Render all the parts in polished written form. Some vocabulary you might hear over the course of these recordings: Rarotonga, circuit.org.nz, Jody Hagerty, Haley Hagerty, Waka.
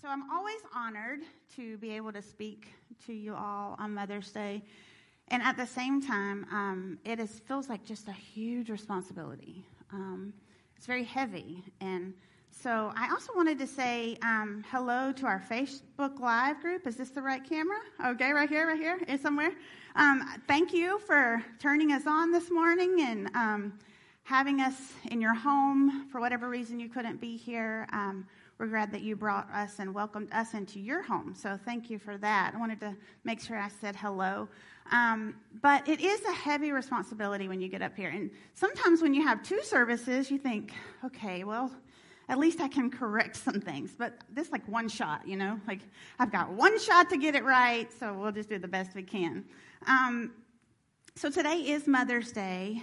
So I'm always honored to be able to speak to you all on Mother's Day. And at the same time, feels like just a huge responsibility. It's very heavy. And so I also wanted to say hello to our Facebook Live group. Is this the right camera? Okay, right here. It's somewhere. Thank you for turning us on this morning and having us in your home. For whatever reason you couldn't be here, we're glad that you brought us and welcomed us into your home. So thank you for that. I wanted to make sure I said hello. But it is a heavy responsibility when you get up here. And sometimes when you have two services, you think, okay, well, at least I can correct some things. But this like one shot, you know, like I've got one shot to get it right. So we'll just do the best we can. So today is Mother's Day.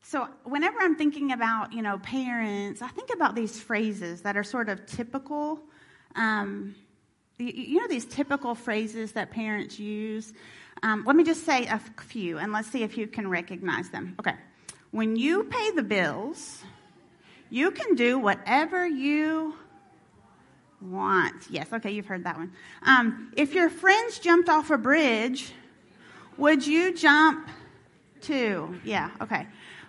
So whenever I'm thinking about, you know, parents, I think about these phrases that are sort of typical, you know, these typical phrases that parents use. Let me just say a few, and let's see if you can recognize them. Okay. When you pay the bills, you can do whatever you want. Yes, okay, you've heard that one. If your friends jumped off a bridge, would you jump too? Yeah, okay.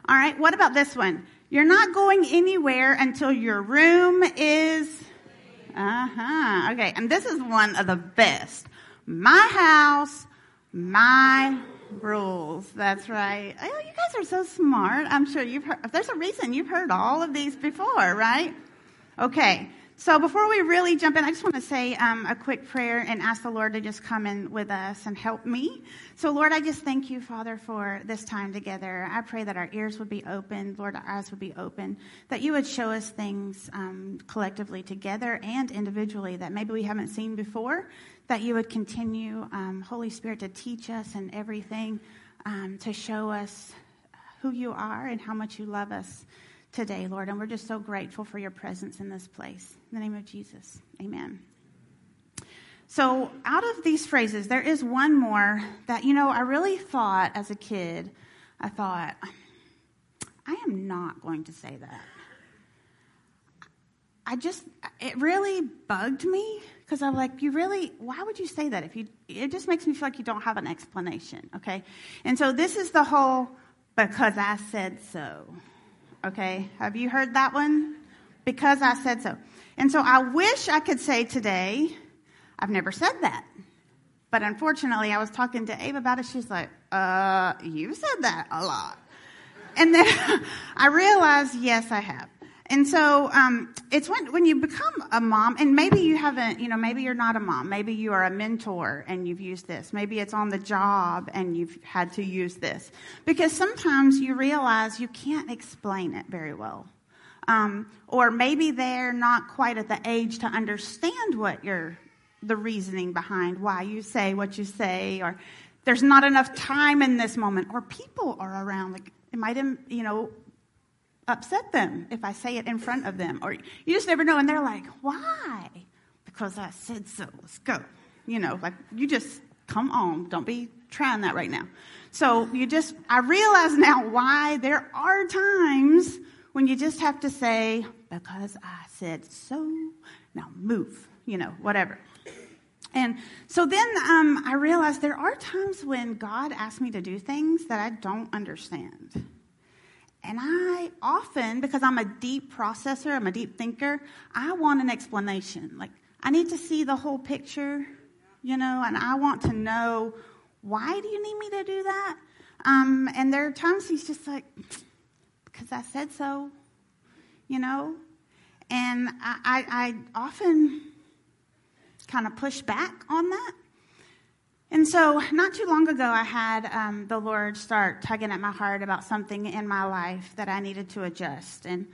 All right, what about this one? You're not going anywhere until your room is... Uh-huh, okay. And this is one of the best. My house, my rules. That's right. Oh, you guys are so smart. I'm sure you've heard... There's a reason you've heard all of these before, right? Okay. So before we really jump in, I just want to say a quick prayer and ask the Lord to just come in with us and help me. So, Lord, I just thank you, Father, for this time together. I pray that our ears would be open, Lord, our eyes would be open, that you would show us things collectively together and individually that maybe we haven't seen before, that you would continue, Holy Spirit, to teach us and everything, to show us who you are and how much you love us today, Lord, and we're just so grateful for your presence in this place. In the name of Jesus, amen. So out of these phrases, there is one more that, you know, I really thought as a kid, I thought, I am not going to say that. It really bugged me because I'm like, why would you say that? It just makes me feel like you don't have an explanation, okay? And so this is the whole, because I said so. Okay, have you heard that one? Because I said so. And so I wish I could say today, I've never said that. But unfortunately, I was talking to Abe about it. She's like, you said that a lot. And then I realized, yes, I have. And so it's when you become a mom, and maybe you haven't, you know, maybe you're not a mom. Maybe you are a mentor and you've used this. Maybe it's on the job and you've had to use this. Because sometimes you realize you can't explain it very well. Or maybe they're not quite at the age to understand what the reasoning behind why you say what you say. Or there's not enough time in this moment. Or people are around. Like, it might, you know, upset them if I say it in front of them, or you just never know. And they're like, why? Because I said so. Let's go. You know, like, you just come on. Don't be trying that right now. So I realize now why there are times when you just have to say, because I said so, now move, you know, whatever. And so then I realized there are times when God asks me to do things that I don't understand. And I often, because I'm a deep processor, I'm a deep thinker, I want an explanation. Like, I need to see the whole picture, you know, and I want to know, why do you need me to do that? And there are times he's just like, because I said so, you know. And I often kind of push back on that. And so not too long ago, I had the Lord start tugging at my heart about something in my life that I needed to adjust. And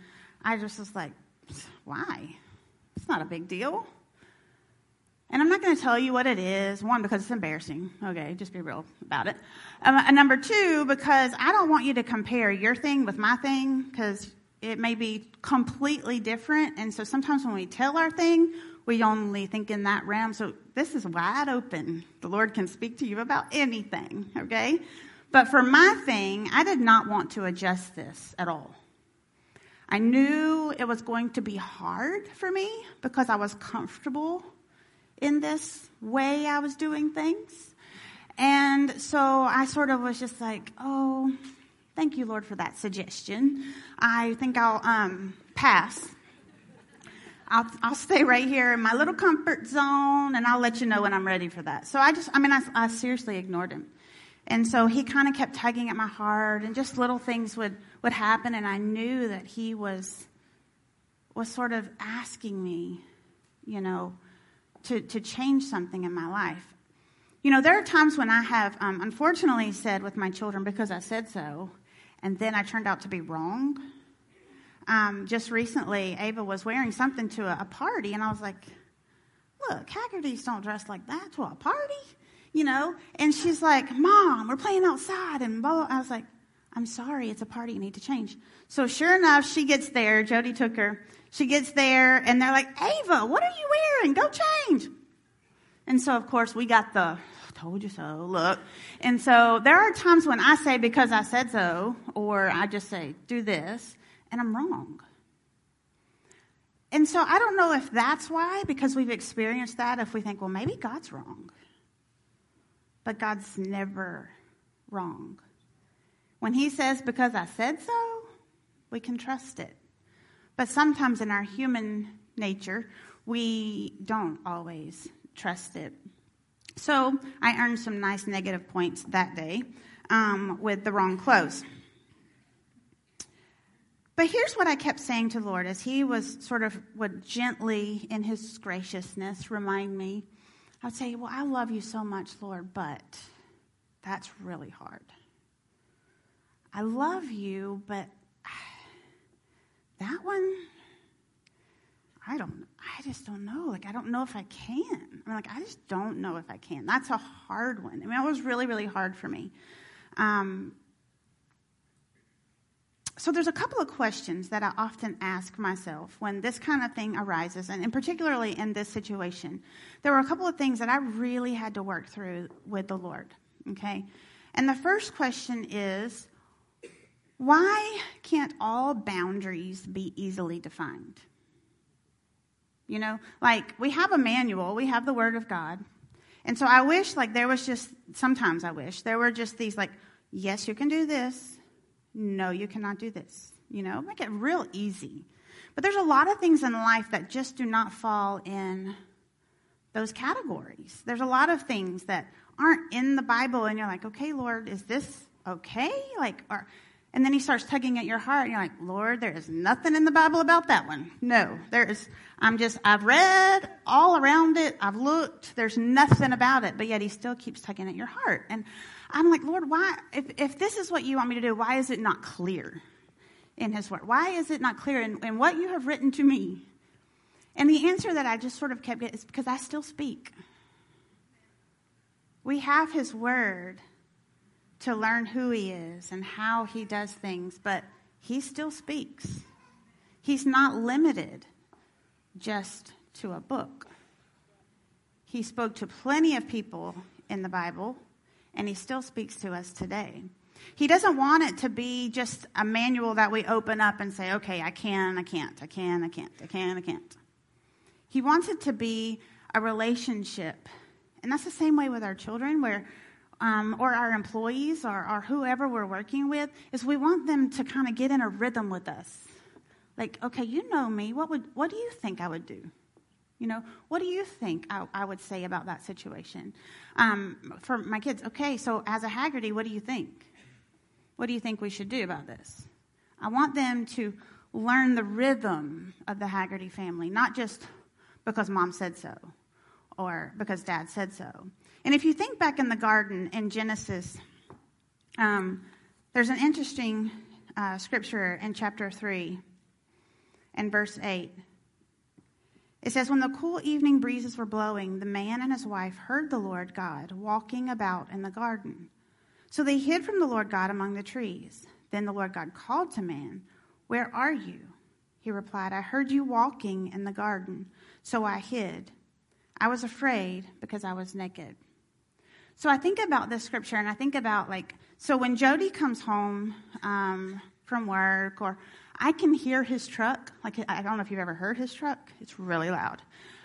I just was like, why? It's not a big deal. And I'm not going to tell you what it is. One, because it's embarrassing. Okay, just be real about it. And number two, because I don't want you to compare your thing with my thing, because it may be completely different. And so sometimes when we tell our thing, we only think in that realm. So this is wide open. The Lord can speak to you about anything, okay? But for my thing, I did not want to adjust this at all. I knew it was going to be hard for me because I was comfortable in this way I was doing things. And so I sort of was just like, oh, thank you, Lord, for that suggestion. I think I'll pass. I'll stay right here in my little comfort zone, and I'll let you know when I'm ready for that. So I seriously ignored him. And so he kind of kept tugging at my heart, and just little things would happen, and I knew that he was sort of asking me, you know, to change something in my life. You know, there are times when I have, unfortunately, said with my children, because I said so, and then I turned out to be wrong. Just recently, Ava was wearing something to a party, and I was like, look, Hagertys don't dress like that to a party, you know? And she's like, Mom, we're playing outside, and blah, blah. I was like, I'm sorry, it's a party, you need to change. So sure enough, she gets there, Jody took her, she gets there, and they're like, Ava, what are you wearing? Go change. And so, of course, we got the, told you so, look. And so there are times when I say, because I said so, or I just say, do this, and I'm wrong. And so I don't know if that's why, because we've experienced that, if we think, well, maybe God's wrong. But God's never wrong. When he says, because I said so, we can trust it. But sometimes in our human nature, we don't always trust it. So I earned some nice negative points that day with the wrong clothes. But here's what I kept saying to the Lord as he was sort of would gently in his graciousness remind me. I would say, well, I love you so much, Lord, but that's really hard. I love you, but that one, I just don't know. Like, I don't know if I can. I just don't know if I can. That's a hard one. It was really, really hard for me. So there's a couple of questions that I often ask myself when this kind of thing arises, and particularly in this situation. There were a couple of things that I really had to work through with the Lord, okay? And the first question is, why can't all boundaries be easily defined? You know, like, we have a manual, we have the Word of God, and so I wish, sometimes I wish, there were just these, yes, you can do this, no, you cannot do this, you know, make it real easy. But there's a lot of things in life that just do not fall in those categories. There's a lot of things that aren't in the Bible, and you're like, okay, Lord, is this okay? And then he starts tugging at your heart, and you're like, Lord, there is nothing in the Bible about that one. No, there is, I've read all around it, I've looked, there's nothing about it, but yet he still keeps tugging at your heart. And I'm like, Lord, why, if this is what you want me to do, why is it not clear in his word? Why is it not clear in what you have written to me? And the answer that I just sort of kept getting is because I still speak. We have his word to learn who he is and how he does things, but he still speaks. He's not limited just to a book. He spoke to plenty of people in the Bible, and he still speaks to us today. He doesn't want it to be just a manual that we open up and say, okay, I can't. He wants it to be a relationship. And that's the same way with our children, where or our employees, or whoever we're working with, is we want them to kind of get in a rhythm with us. Like, okay, you know me. What do you think I would do? You know, what do you think I would say about that situation? For my kids, okay, so as a Hagerty, what do you think? What do you think we should do about this? I want them to learn the rhythm of the Hagerty family, not just because Mom said so or because Dad said so. And if you think back in the garden in Genesis, there's an interesting scripture in chapter 3 and verse 8. It says, when the cool evening breezes were blowing, the man and his wife heard the Lord God walking about in the garden. So they hid from the Lord God among the trees. Then the Lord God called to man, "Where are you?" He replied, "I heard you walking in the garden, so I hid. I was afraid because I was naked." So I think about this scripture, and I think about, so when Jody comes home from work, or I can hear his truck. Like, I don't know if you've ever heard his truck. It's really loud.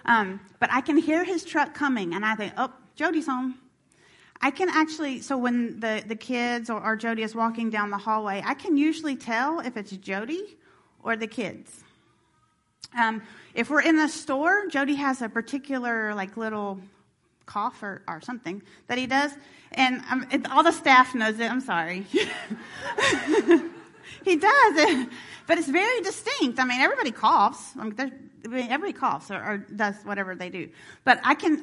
But I can hear his truck coming, and I think, oh, Jody's home. I can actually, so when the kids or Jody is walking down the hallway, I can usually tell if it's Jody or the kids. If we're in the store, Jody has a particular, like, little cough or something that he does, and all the staff knows it. I'm sorry. He does it, but it's very distinct. I mean, everybody coughs. Everybody coughs or does whatever they do. But I can.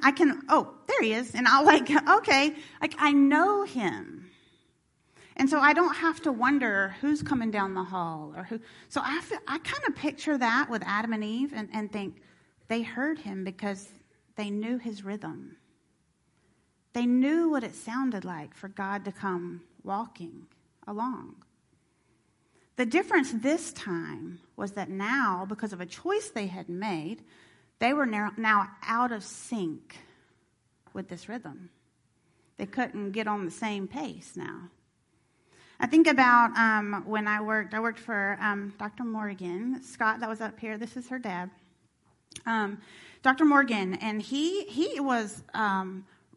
Oh, there he is, and I'll like, okay, like I know him, and so I don't have to wonder who's coming down the hall or who. So I kind of picture that with Adam and Eve, and think they heard him because they knew his rhythm. They knew what it sounded like for God to come walking along. The difference this time was that now, because of a choice they had made, they were now out of sync with this rhythm. They couldn't get on the same pace now. I think about when I worked for Dr. Morgan. Scott, that was up here, this is her dad. Dr. Morgan, and he was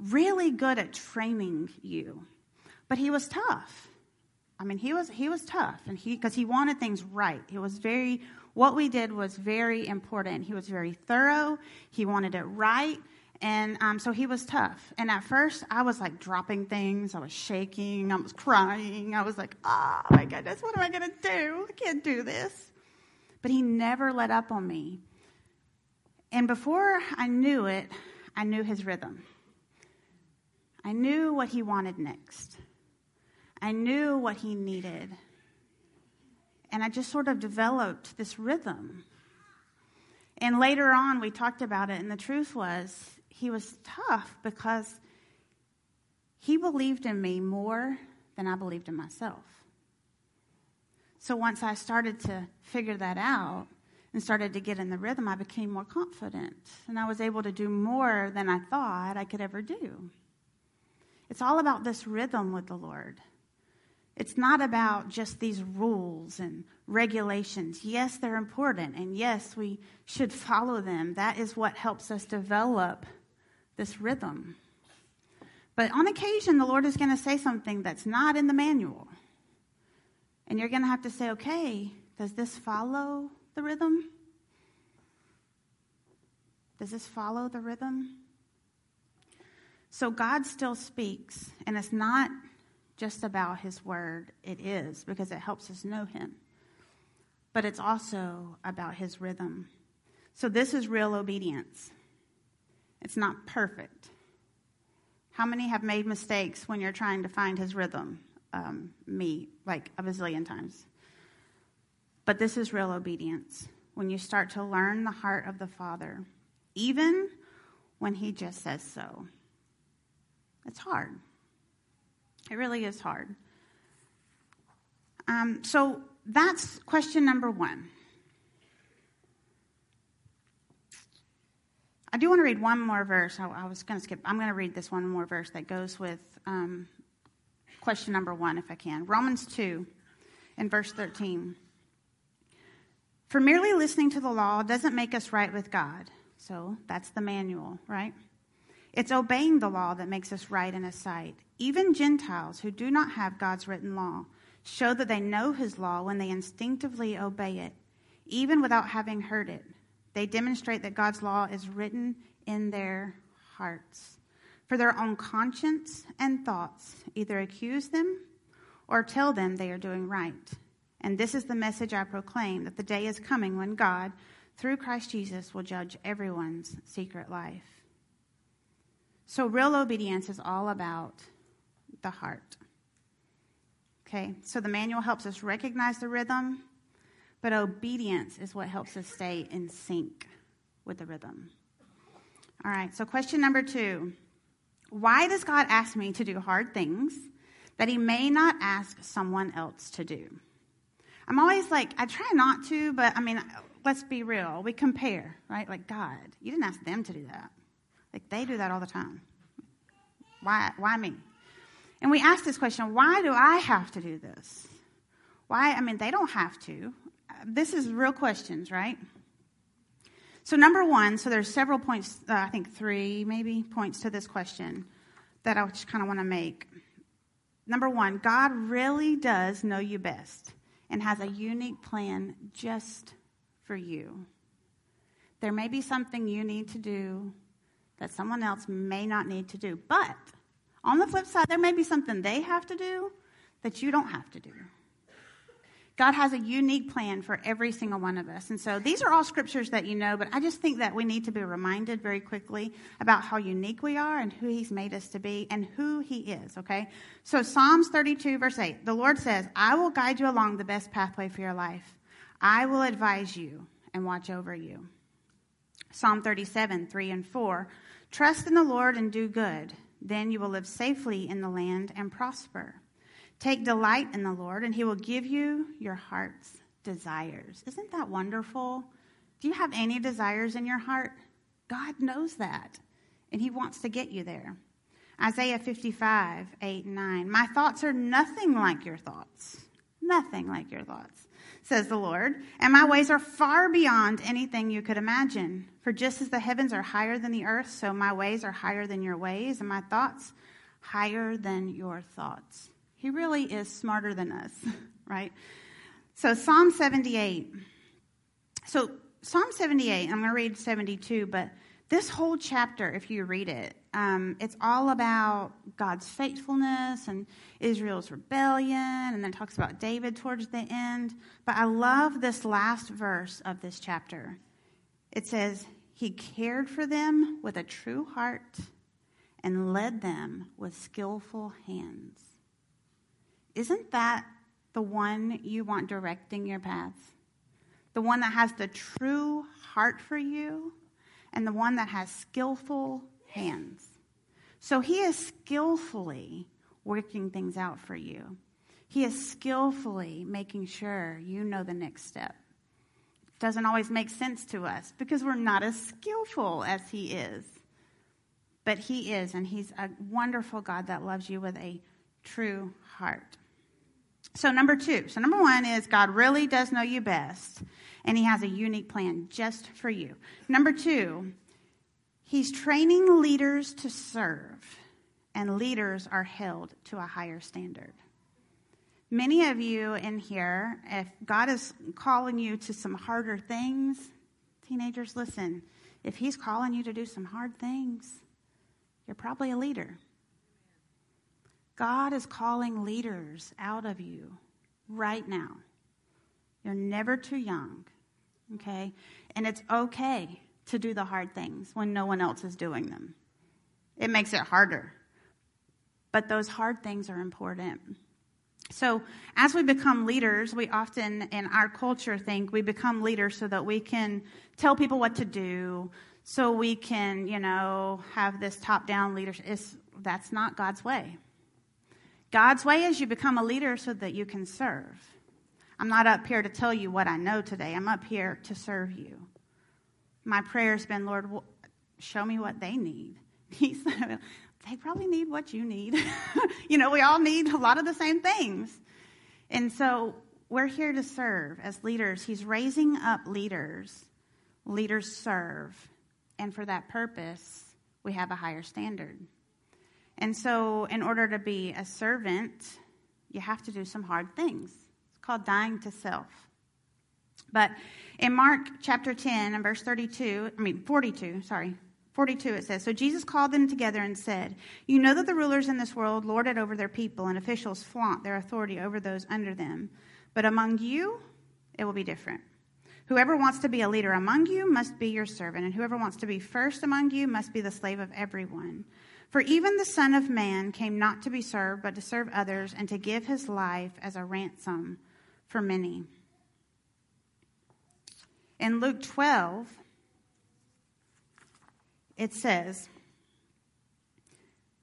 really good at training you, but he was tough. I mean, he was tough, and because he wanted things right. He was very, what we did was very important. He was very thorough. He wanted it right, and so he was tough. And at first, I was like dropping things. I was shaking. I was crying. I was like, oh my goodness, what am I gonna do? I can't do this. But he never let up on me. And before I knew it, I knew his rhythm. I knew what he wanted next. I knew what he needed, and I just sort of developed this rhythm. And later on, we talked about it, and the truth was, he was tough because he believed in me more than I believed in myself. So once I started to figure that out and started to get in the rhythm, I became more confident, and I was able to do more than I thought I could ever do. It's all about this rhythm with the Lord. It's not about just these rules and regulations. Yes, they're important, and yes, we should follow them. That is what helps us develop this rhythm. But on occasion, the Lord is going to say something that's not in the manual. And you're going to have to say, okay, does this follow the rhythm? Does this follow the rhythm? So God still speaks, and it's not just about his word, it is, because it helps us know him. But it's also about his rhythm. So this is real obedience. It's not perfect. How many have made mistakes when you're trying to find his rhythm? Me, like a bazillion times. But this is real obedience, when you start to learn the heart of the Father, even when he just says so. It's hard. It really is hard. So that's question number one. I do want to read one more verse. I was going to skip. I'm going to read this one more verse that goes with question number one, if I can. Romans 2 and verse 13. For merely listening to the law doesn't make us right with God. So that's the manual, right? It's obeying the law that makes us right in his sight. Even Gentiles who do not have God's written law show that they know his law when they instinctively obey it, even without having heard it. They demonstrate that God's law is written in their hearts. For their own conscience and thoughts either accuse them or tell them they are doing right. And this is the message I proclaim, that the day is coming when God, through Christ Jesus, will judge everyone's secret life. So real obedience is all about the heart. Okay, so the manual helps us recognize the rhythm, but obedience is what helps us stay in sync with the rhythm. All right, so question number two. Why does God ask me to do hard things that he may not ask someone else to do? I'm always like, I try not to, but I mean, let's be real. We compare, right? Like, God, you didn't ask them to do that. Like, they do that all the time. Why me? And we ask this question, why do I have to do this? Why? I mean, they don't have to. This is real questions, right? So number one, so there's several points, I think three maybe points to this question that I just kind of want to make. Number one, God really does know you best and has a unique plan just for you. There may be something you need to do that someone else may not need to do. But on the flip side, there may be something they have to do that you don't have to do. God has a unique plan for every single one of us. And so these are all scriptures that you know, but I just think that we need to be reminded very quickly about how unique we are and who he's made us to be and who he is, okay? So Psalms 32, verse 8, the Lord says, I will guide you along the best pathway for your life. I will advise you and watch over you. Psalm 37, 3 and 4, trust in the Lord and do good. Then you will live safely in the land and prosper. Take delight in the Lord, and he will give you your heart's desires. Isn't that wonderful? Do you have any desires in your heart? God knows that, and he wants to get you there. Isaiah 55, 8, 9. My thoughts are nothing like your thoughts. Nothing like your thoughts, says the Lord. And my ways are far beyond anything you could imagine. For just as the heavens are higher than the earth, so my ways are higher than your ways, and my thoughts higher than your thoughts. He really is smarter than us, right? So Psalm 78. So Psalm 78, I'm going to read 72, but this whole chapter, if you read it, it's all about God's faithfulness and Israel's rebellion, and then it talks about David towards the end. But I love this last verse of this chapter. It says, he cared for them with a true heart and led them with skillful hands. Isn't that the one you want directing your path? The one that has the true heart for you and the one that has skillful hands. So he is skillfully working things out for you. He is skillfully making sure you know the next step. It doesn't always make sense to us because we're not as skillful as he is. But he is, and he's a wonderful God that loves you with a true heart. So number two. So number one is God really does know you best, and he has a unique plan just for you. Number two, he's training leaders to serve, and leaders are held to a higher standard. Many of you in here, if God is calling you to some harder things, teenagers, listen, if he's calling you to do some hard things, you're probably a leader. God is calling leaders out of you right now. You're never too young, okay? And it's okay to do the hard things when no one else is doing them. It makes it harder. But those hard things are important. So as we become leaders, we often in our culture think we become leaders so that we can tell people what to do, so we can, have this top-down leadership. That's not God's way. God's way is you become a leader so that you can serve. I'm not up here to tell you what I know today. I'm up here to serve you. My prayer has been, Lord, show me what they need. He said, they probably need what you need. We all need a lot of the same things. And so we're here to serve as leaders. He's raising up leaders. Leaders serve. And for that purpose, we have a higher standard. And so in order to be a servant, you have to do some hard things. It's called dying to self. But in Mark chapter 10 and verse 42, it says, so Jesus called them together and said, you know that the rulers in this world lord it over their people, and officials flaunt their authority over those under them. But among you, it will be different. Whoever wants to be a leader among you must be your servant, and whoever wants to be first among you must be the slave of everyone. For even the Son of Man came not to be served, but to serve others and to give his life as a ransom for many. In Luke 12, it says,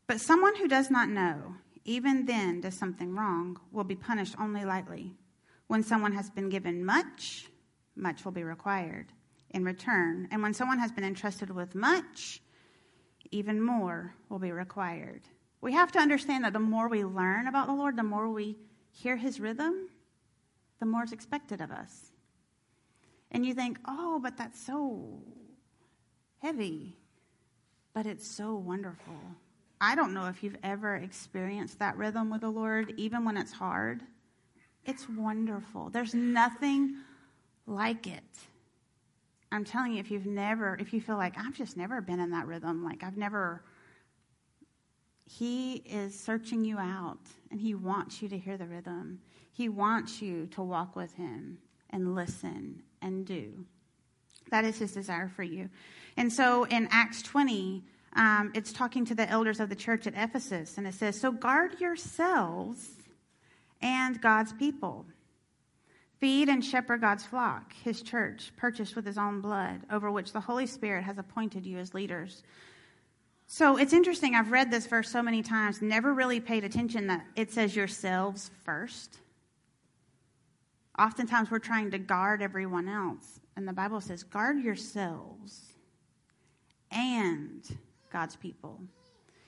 but someone who does not know, even then does something wrong, will be punished only lightly. When someone has been given much, much will be required in return. And when someone has been entrusted with much, even more will be required. We have to understand that the more we learn about the Lord, the more we hear his rhythm, the more is expected of us. And you think, oh, but that's so heavy. But it's so wonderful. I don't know if you've ever experienced that rhythm with the Lord, even when it's hard. It's wonderful. There's nothing like it. I'm telling you, if you feel like, I've just never been in that rhythm, like I've never, He is searching you out, and He wants you to hear the rhythm. He wants you to walk with Him and listen and do. That is His desire for you. And so in Acts 20, it's talking to the elders of the church at Ephesus, and it says, so guard yourselves and God's people. Feed and shepherd God's flock, His church, purchased with His own blood, over which the Holy Spirit has appointed you as leaders. So it's interesting. I've read this verse so many times, never really paid attention that it says yourselves first. Oftentimes we're trying to guard everyone else. And the Bible says, guard yourselves and God's people.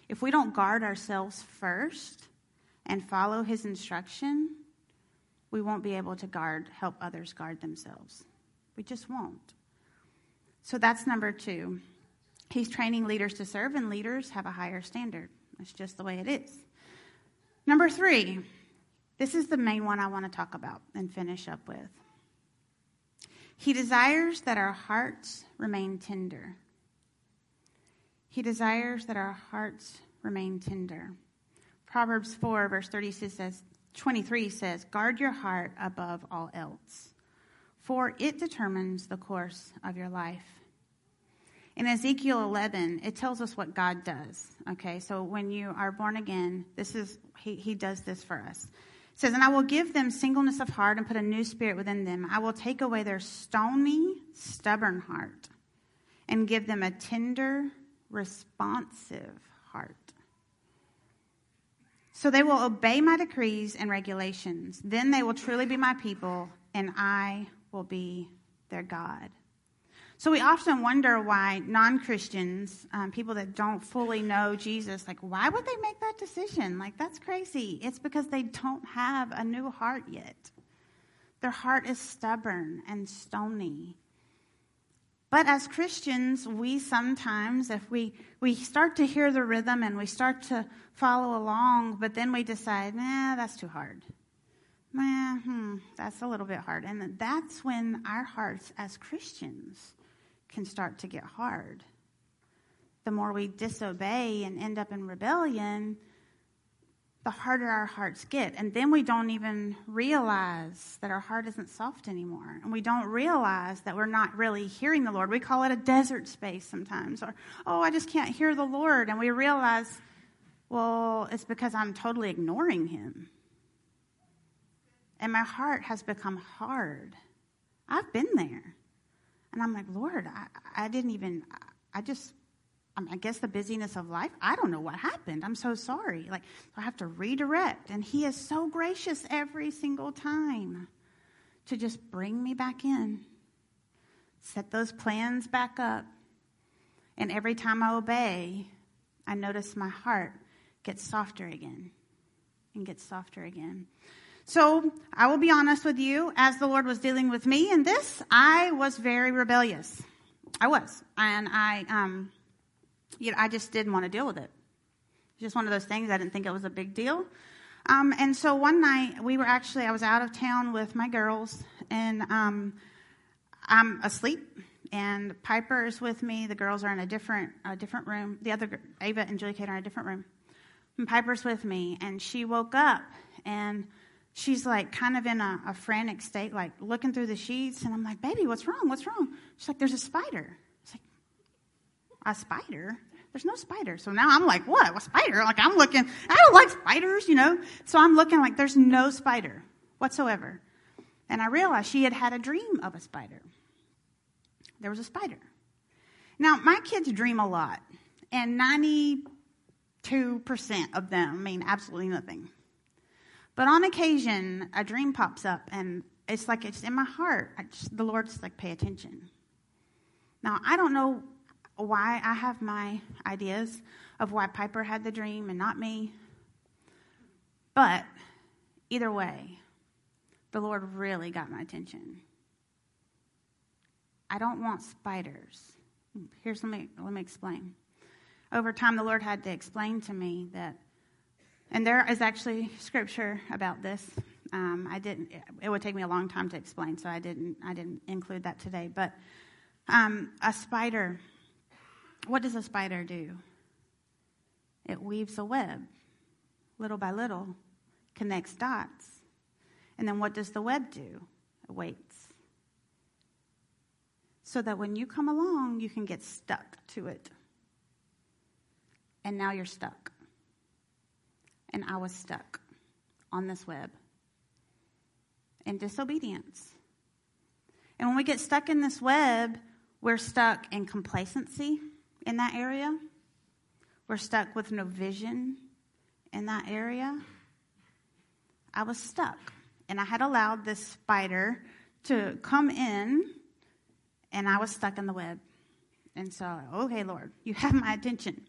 If we don't guard ourselves first and follow His instruction, we won't be able to help others guard themselves. We just won't. So that's number 2. He's training leaders to serve, and leaders have a higher standard. That's just the way it is. Number 3, this is the main one I want to talk about and finish up with. He desires that our hearts remain tender. He desires that our hearts remain tender. Proverbs 4, verse 36 says, 23 says, guard your heart above all else, for it determines the course of your life. In Ezekiel 11, it tells us what God does. Okay, so when you are born again, He does this for us. It says, and I will give them singleness of heart and put a new spirit within them. I will take away their stony, stubborn heart and give them a tender, responsive heart. So they will obey my decrees and regulations. Then they will truly be my people, and I will be their God. So we often wonder why non-Christians, people that don't fully know Jesus, like, why would they make that decision? Like, that's crazy. It's because they don't have a new heart yet. Their heart is stubborn and stony. But as Christians, we sometimes, if we start to hear the rhythm and we start to follow along, but then we decide, that's too hard. That's a little bit hard. And that's when our hearts as Christians can start to get hard. The more we disobey and end up in rebellion, the harder our hearts get. And then we don't even realize that our heart isn't soft anymore. And we don't realize that we're not really hearing the Lord. We call it a desert space sometimes. Or, oh, I just can't hear the Lord. And we realize, well, it's because I'm totally ignoring Him. And my heart has become hard. I've been there. And I'm like, Lord, I guess the busyness of life, I don't know what happened. I'm so sorry. Like, I have to redirect. And He is so gracious every single time to just bring me back in, set those plans back up. And every time I obey, I notice my heart gets softer again and gets softer again. So I will be honest with you, as the Lord was dealing with me in this, I was very rebellious. I was. And I just didn't want to deal with it. Just one of those things. I didn't think it was a big deal. And so one night I was out of town with my girls, and I'm asleep, and Piper is with me. The girls are in a different room. The other, Ava and Julie Kate, are in a different room. And Piper's with me, and she woke up, and she's like kind of in a frantic state, like looking through the sheets. And I'm like, baby, what's wrong? What's wrong? She's like, there's a spider. A spider? There's no spider. So now I'm like, what? A spider? Like, I'm looking. I don't like spiders, you know. So I'm looking like there's no spider whatsoever. And I realized she had a dream of a spider. There was a spider. Now, my kids dream a lot. And 92% of them mean absolutely nothing. But on occasion, a dream pops up. And it's like it's in my heart. The Lord's like, pay attention. Now, I don't know why. I have my ideas of why Piper had the dream and not me. But either way, the Lord really got my attention. I don't want spiders. Let me explain. Over time, the Lord had to explain to me that, and there is actually scripture about this. It would take me a long time to explain, so I didn't include that today. But a spider, what does a spider do? It weaves a web, little by little, connects dots. And then what does the web do? It waits. So that when you come along, you can get stuck to it. And now you're stuck. And I was stuck on this web in disobedience. And when we get stuck in this web, we're stuck in complacency in that area. We're stuck with no vision in that area. I was stuck. And I had allowed this spider to come in, and I was stuck in the web. And so, okay, Lord, you have my attention.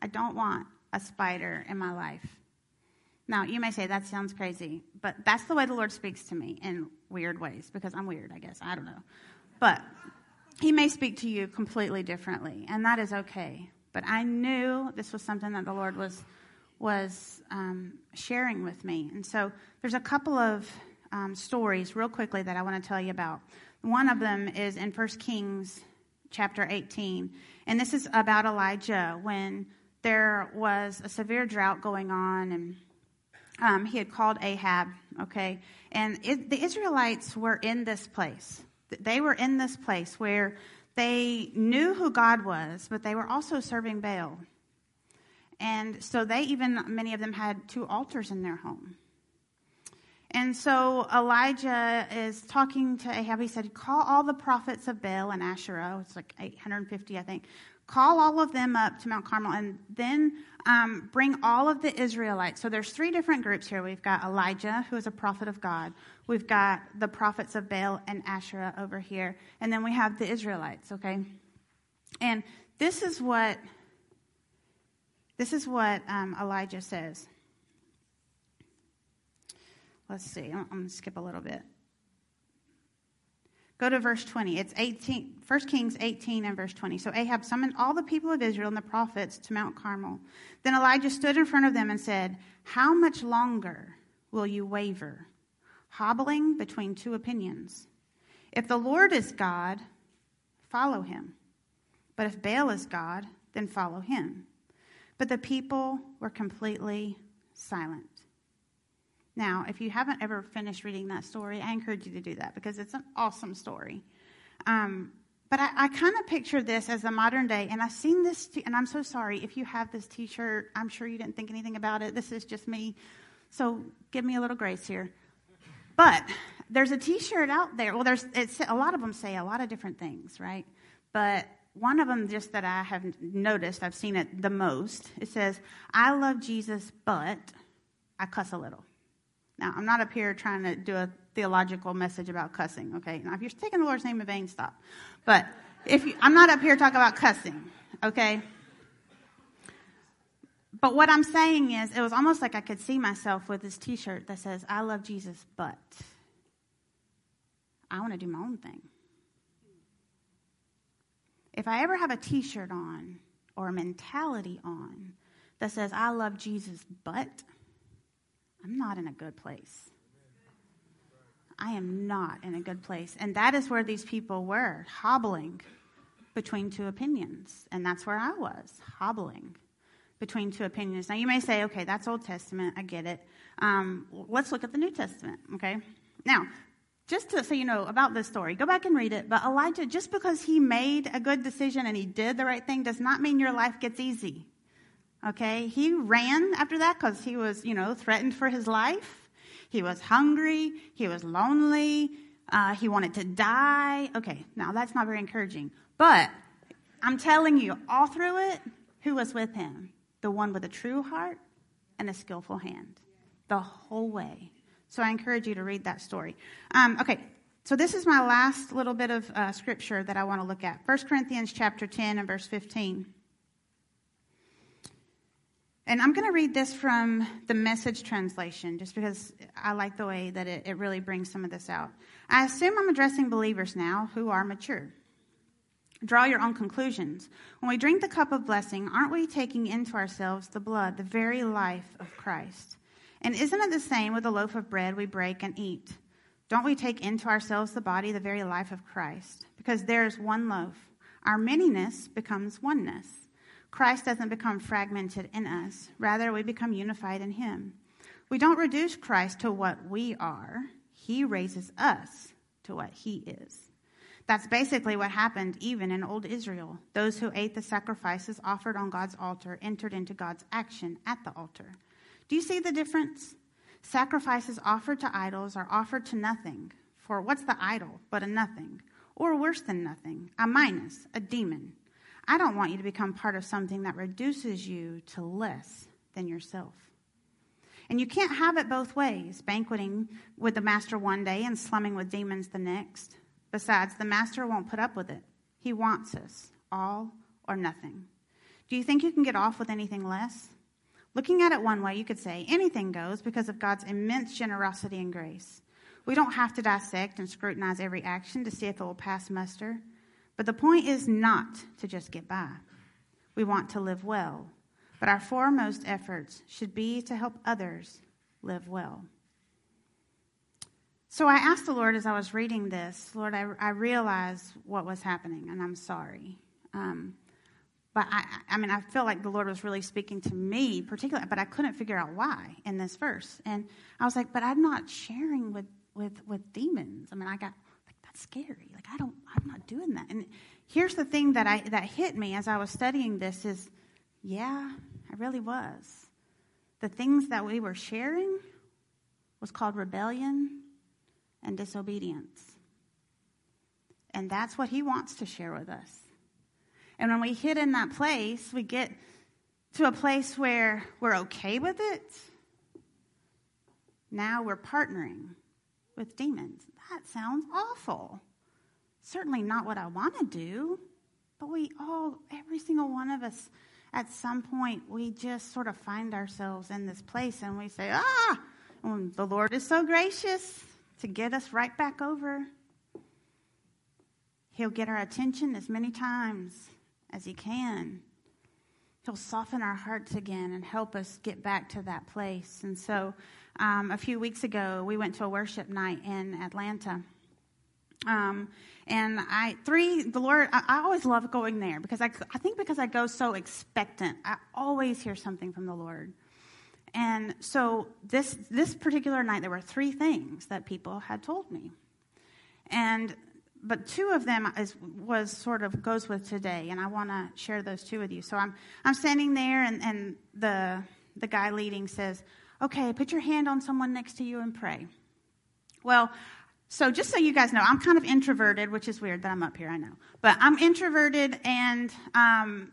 I don't want a spider in my life. Now, you may say, that sounds crazy, but that's the way the Lord speaks to me in weird ways, because I'm weird, I guess. I don't know. But he may speak to you completely differently, and that is okay. But I knew this was something that the Lord was sharing with me. And so there's a couple of stories real quickly that I want to tell you about. One of them is in 1 Kings chapter 18, and this is about Elijah when there was a severe drought going on, and he had called Ahab, okay? And the Israelites were in this place. They were in this place where they knew who God was, but they were also serving Baal. And so many of them had two altars in their home. And so Elijah is talking to Ahab. He said, call all the prophets of Baal and Asherah. It's like 850, I think. Call all of them up to Mount Carmel, and then bring all of the Israelites. So there's three different groups here. We've got Elijah, who is a prophet of God. We've got the prophets of Baal and Asherah over here. And then we have the Israelites, okay? And this is what Elijah says. Let's see. I'm going to skip a little bit. Go to verse 20. It's 18, 1 Kings 18 and verse 20. So Ahab summoned all the people of Israel and the prophets to Mount Carmel. Then Elijah stood in front of them and said, how much longer will you waver, hobbling between two opinions? If the Lord is God, follow him. But if Baal is God, then follow him. But the people were completely silent. Now, if you haven't ever finished reading that story, I encourage you to do that because it's an awesome story. But I kind of picture this as a modern day, and I've seen this, and I'm so sorry if you have this T-shirt. I'm sure you didn't think anything about it. This is just me, so give me a little grace here. But there's a T-shirt out there. Well, it's a lot of them say a lot of different things, right? But one of them just that I have noticed, I've seen it the most, it says, I love Jesus, but I cuss a little. Now, I'm not up here trying to do a theological message about cussing, okay? Now, if you're taking the Lord's name in vain, stop. But I'm not up here talking about cussing, okay? But what I'm saying is it was almost like I could see myself with this T-shirt that says, I love Jesus, but I want to do my own thing. If I ever have a T-shirt on or a mentality on that says, I love Jesus, but I'm not in a good place. I am not in a good place. And that is where these people were, hobbling between two opinions. And that's where I was, hobbling between two opinions. Now, you may say, okay, that's Old Testament. I get it. Let's look at the New Testament, okay? Now, so you know about this story, go back and read it. But Elijah, just because he made a good decision and he did the right thing does not mean your life gets easy. Okay, he ran after that because he was, threatened for his life. He was hungry. He was lonely. He wanted to die. Okay, now that's not very encouraging. But I'm telling you, all through it, who was with him? The one with a true heart and a skillful hand. The whole way. So I encourage you to read that story. Okay, so this is my last little bit of scripture that I want to look at. 1 Corinthians chapter 10 and verse 15. And I'm going to read this from the Message translation, just because I like the way that it really brings some of this out. I assume I'm addressing believers now who are mature. Draw your own conclusions. When we drink the cup of blessing, aren't we taking into ourselves the blood, the very life of Christ? And isn't it the same with the loaf of bread we break and eat? Don't we take into ourselves the body, the very life of Christ? Because there is one loaf. Our manyness becomes oneness. Christ doesn't become fragmented in us. Rather, we become unified in him. We don't reduce Christ to what we are. He raises us to what he is. That's basically what happened even in old Israel. Those who ate the sacrifices offered on God's altar entered into God's action at the altar. Do you see the difference? Sacrifices offered to idols are offered to nothing. For what's the idol but a nothing? Or worse than nothing, a minus, a demon. I don't want you to become part of something that reduces you to less than yourself. And you can't have it both ways, banqueting with the master one day and slumming with demons the next. Besides, the master won't put up with it. He wants us, all or nothing. Do you think you can get off with anything less? Looking at it one way, you could say anything goes because of God's immense generosity and grace. We don't have to dissect and scrutinize every action to see if it will pass muster. But the point is not to just get by. We want to live well, but our foremost efforts should be to help others live well. So I asked the Lord as I was reading this, Lord, I realized what was happening, and I'm sorry. But I feel like the Lord was really speaking to me particularly, but I couldn't figure out why in this verse. And I was like, but I'm not sharing with demons. I mean, I got like, that's scary. Like, I'm not doing that. And here's the thing that hit me as I was studying this is, yeah, I really was. The things that we were sharing was called rebellion and disobedience. And that's what he wants to share with us. And when we hit in that place, we get to a place where we're okay with it. Now we're partnering with demons. That sounds awful. Certainly not what I want to do. But we all, every single one of us, at some point, we just sort of find ourselves in this place and we say, ah, and the Lord is so gracious to get us right back over. He'll get our attention as many times as he can. He'll soften our hearts again and help us get back to that place. And so a few weeks ago, we went to a worship night in Atlanta. I always love going there because I think because I go so expectant. I always hear something from the Lord. And so this particular night, there were three things that people had told me. But two of them was sort of goes with today, and I want to share those two with you. So I'm standing there, and the guy leading says, okay, put your hand on someone next to you and pray. Well, so just so you guys know, I'm kind of introverted, which is weird that I'm up here, I know. But I'm introverted, and I'm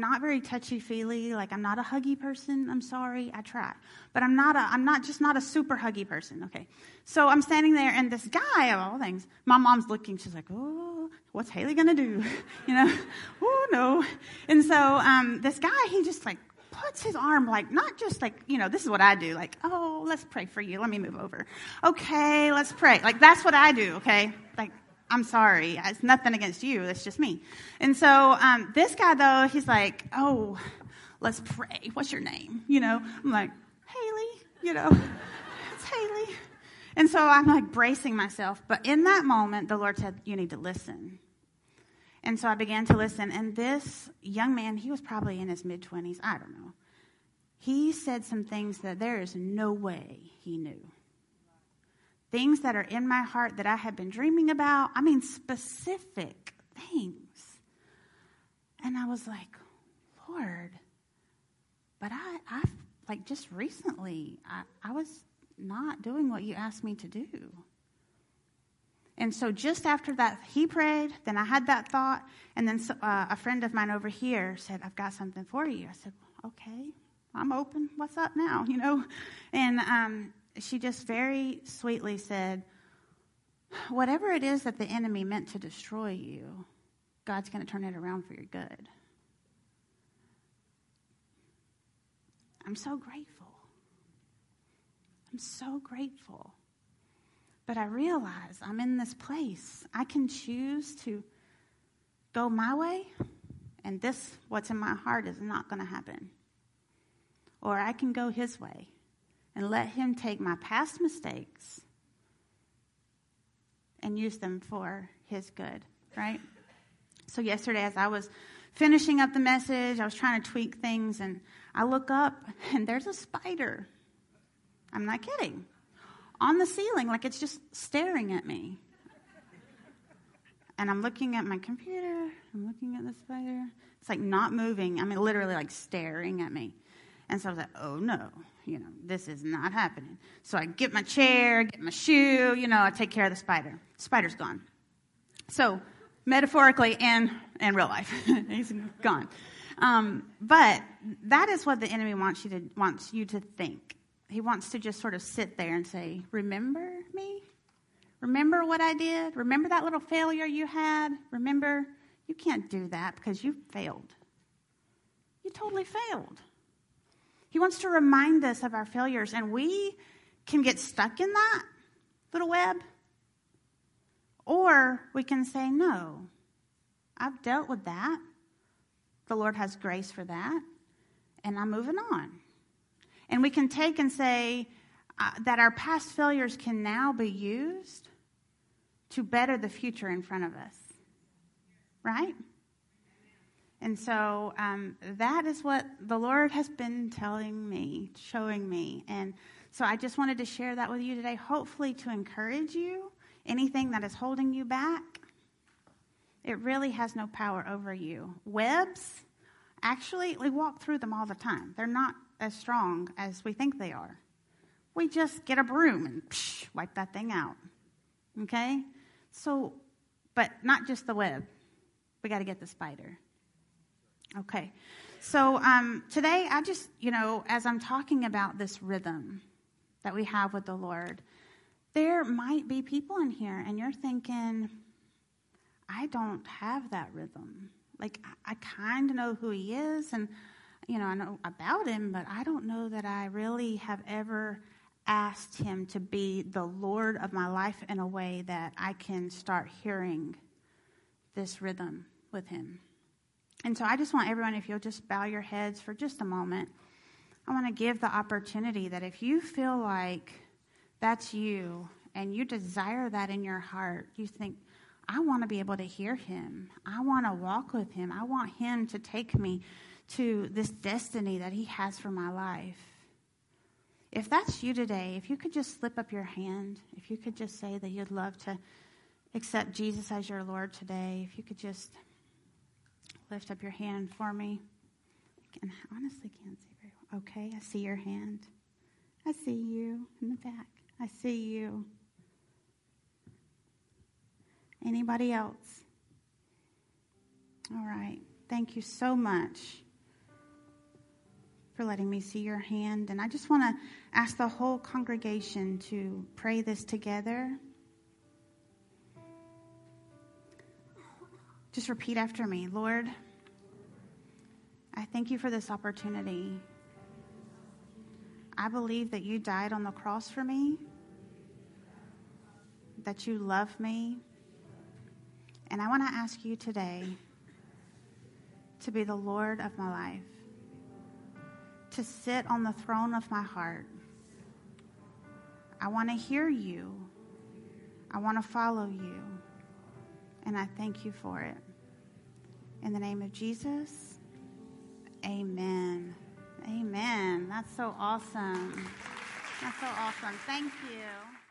not very touchy-feely. Like, I'm not a huggy person. I'm sorry. I try. But I'm not a super huggy person. Okay. So I'm standing there, and this guy, of all things, my mom's looking. She's like, oh, what's Haley going to do? You know? Oh, no. And so this guy, he just, like, puts his arm, like, not just, like, you know, this is what I do. Like, oh, let's pray for you. Let me move over. Okay, let's pray. Like, that's what I do, okay? Like, I'm sorry. It's nothing against you. It's just me. And so this guy, though, he's like, oh, let's pray. What's your name? You know, I'm like, Haley, you know, it's Haley. And so I'm like bracing myself. But in that moment, the Lord said, you need to listen. And so I began to listen. And this young man, he was probably in his mid-20s. I don't know. He said some things that there is no way he knew. Things that are in my heart that I had been dreaming about. I mean, specific things. And I was like, Lord, but I just recently, I was not doing what you asked me to do. And so just after that, he prayed, then I had that thought, and then a friend of mine over here said, I've got something for you. I said, okay, I'm open. What's up now, you know? And she just very sweetly said, whatever it is that the enemy meant to destroy you, God's going to turn it around for your good. I'm so grateful. I'm so grateful. But I realize I'm in this place. I can choose to go my way, and this, what's in my heart, is not going to happen. Or I can go his way and let him take my past mistakes and use them for his good, right? So yesterday, as I was finishing up the message, I was trying to tweak things, and I look up, and there's a spider. I'm not kidding. On the ceiling, like it's just staring at me. And I'm looking at my computer. I'm looking at the spider. It's like not moving. I mean, literally like staring at me. And so I was like, oh, no, this is not happening. So I get my chair, get my shoe, I take care of the spider. Spider's gone. So metaphorically and real life, he's gone. But that is what the enemy wants you to think. He wants to just sort of sit there and say, remember me? Remember what I did? Remember that little failure you had? Remember, you can't do that because you failed. You totally failed. He wants to remind us of our failures, and we can get stuck in that little web, or we can say, no, I've dealt with that. The Lord has grace for that, and I'm moving on. And we can take and say that our past failures can now be used to better the future in front of us, right? And so that is what the Lord has been telling me, showing me. And so I just wanted to share that with you today, hopefully to encourage you. Anything that is holding you back, it really has no power over you. Webs, actually, we walk through them all the time. They're not as strong as we think they are. We just get a broom and wipe that thing out, okay? So, but not just the web. We got to get the spider. Okay, so today I just, as I'm talking about this rhythm that we have with the Lord, there might be people in here and you're thinking, I don't have that rhythm. Like, I kind of know who he is and, I know about him, but I don't know that I really have ever asked him to be the Lord of my life in a way that I can start hearing this rhythm with him. And so I just want everyone, if you'll just bow your heads for just a moment, I want to give the opportunity that if you feel like that's you and you desire that in your heart, you think, I want to be able to hear him. I want to walk with him. I want him to take me to this destiny that he has for my life. If that's you today, if you could just slip up your hand, if you could just say that you'd love to accept Jesus as your Lord today, if you could just lift up your hand for me. And I honestly can't see very well. Okay, I see your hand. I see you in the back. I see you. Anybody else? All right. Thank you so much for letting me see your hand. And I just want to ask the whole congregation to pray this together. Just repeat after me. Lord, I thank you for this opportunity. I believe that you died on the cross for me, that you love me, and I want to ask you today to be the Lord of my life, to sit on the throne of my heart. I want to hear you. I want to follow you, and I thank you for it. In the name of Jesus, amen. Amen. That's so awesome. That's so awesome. Thank you.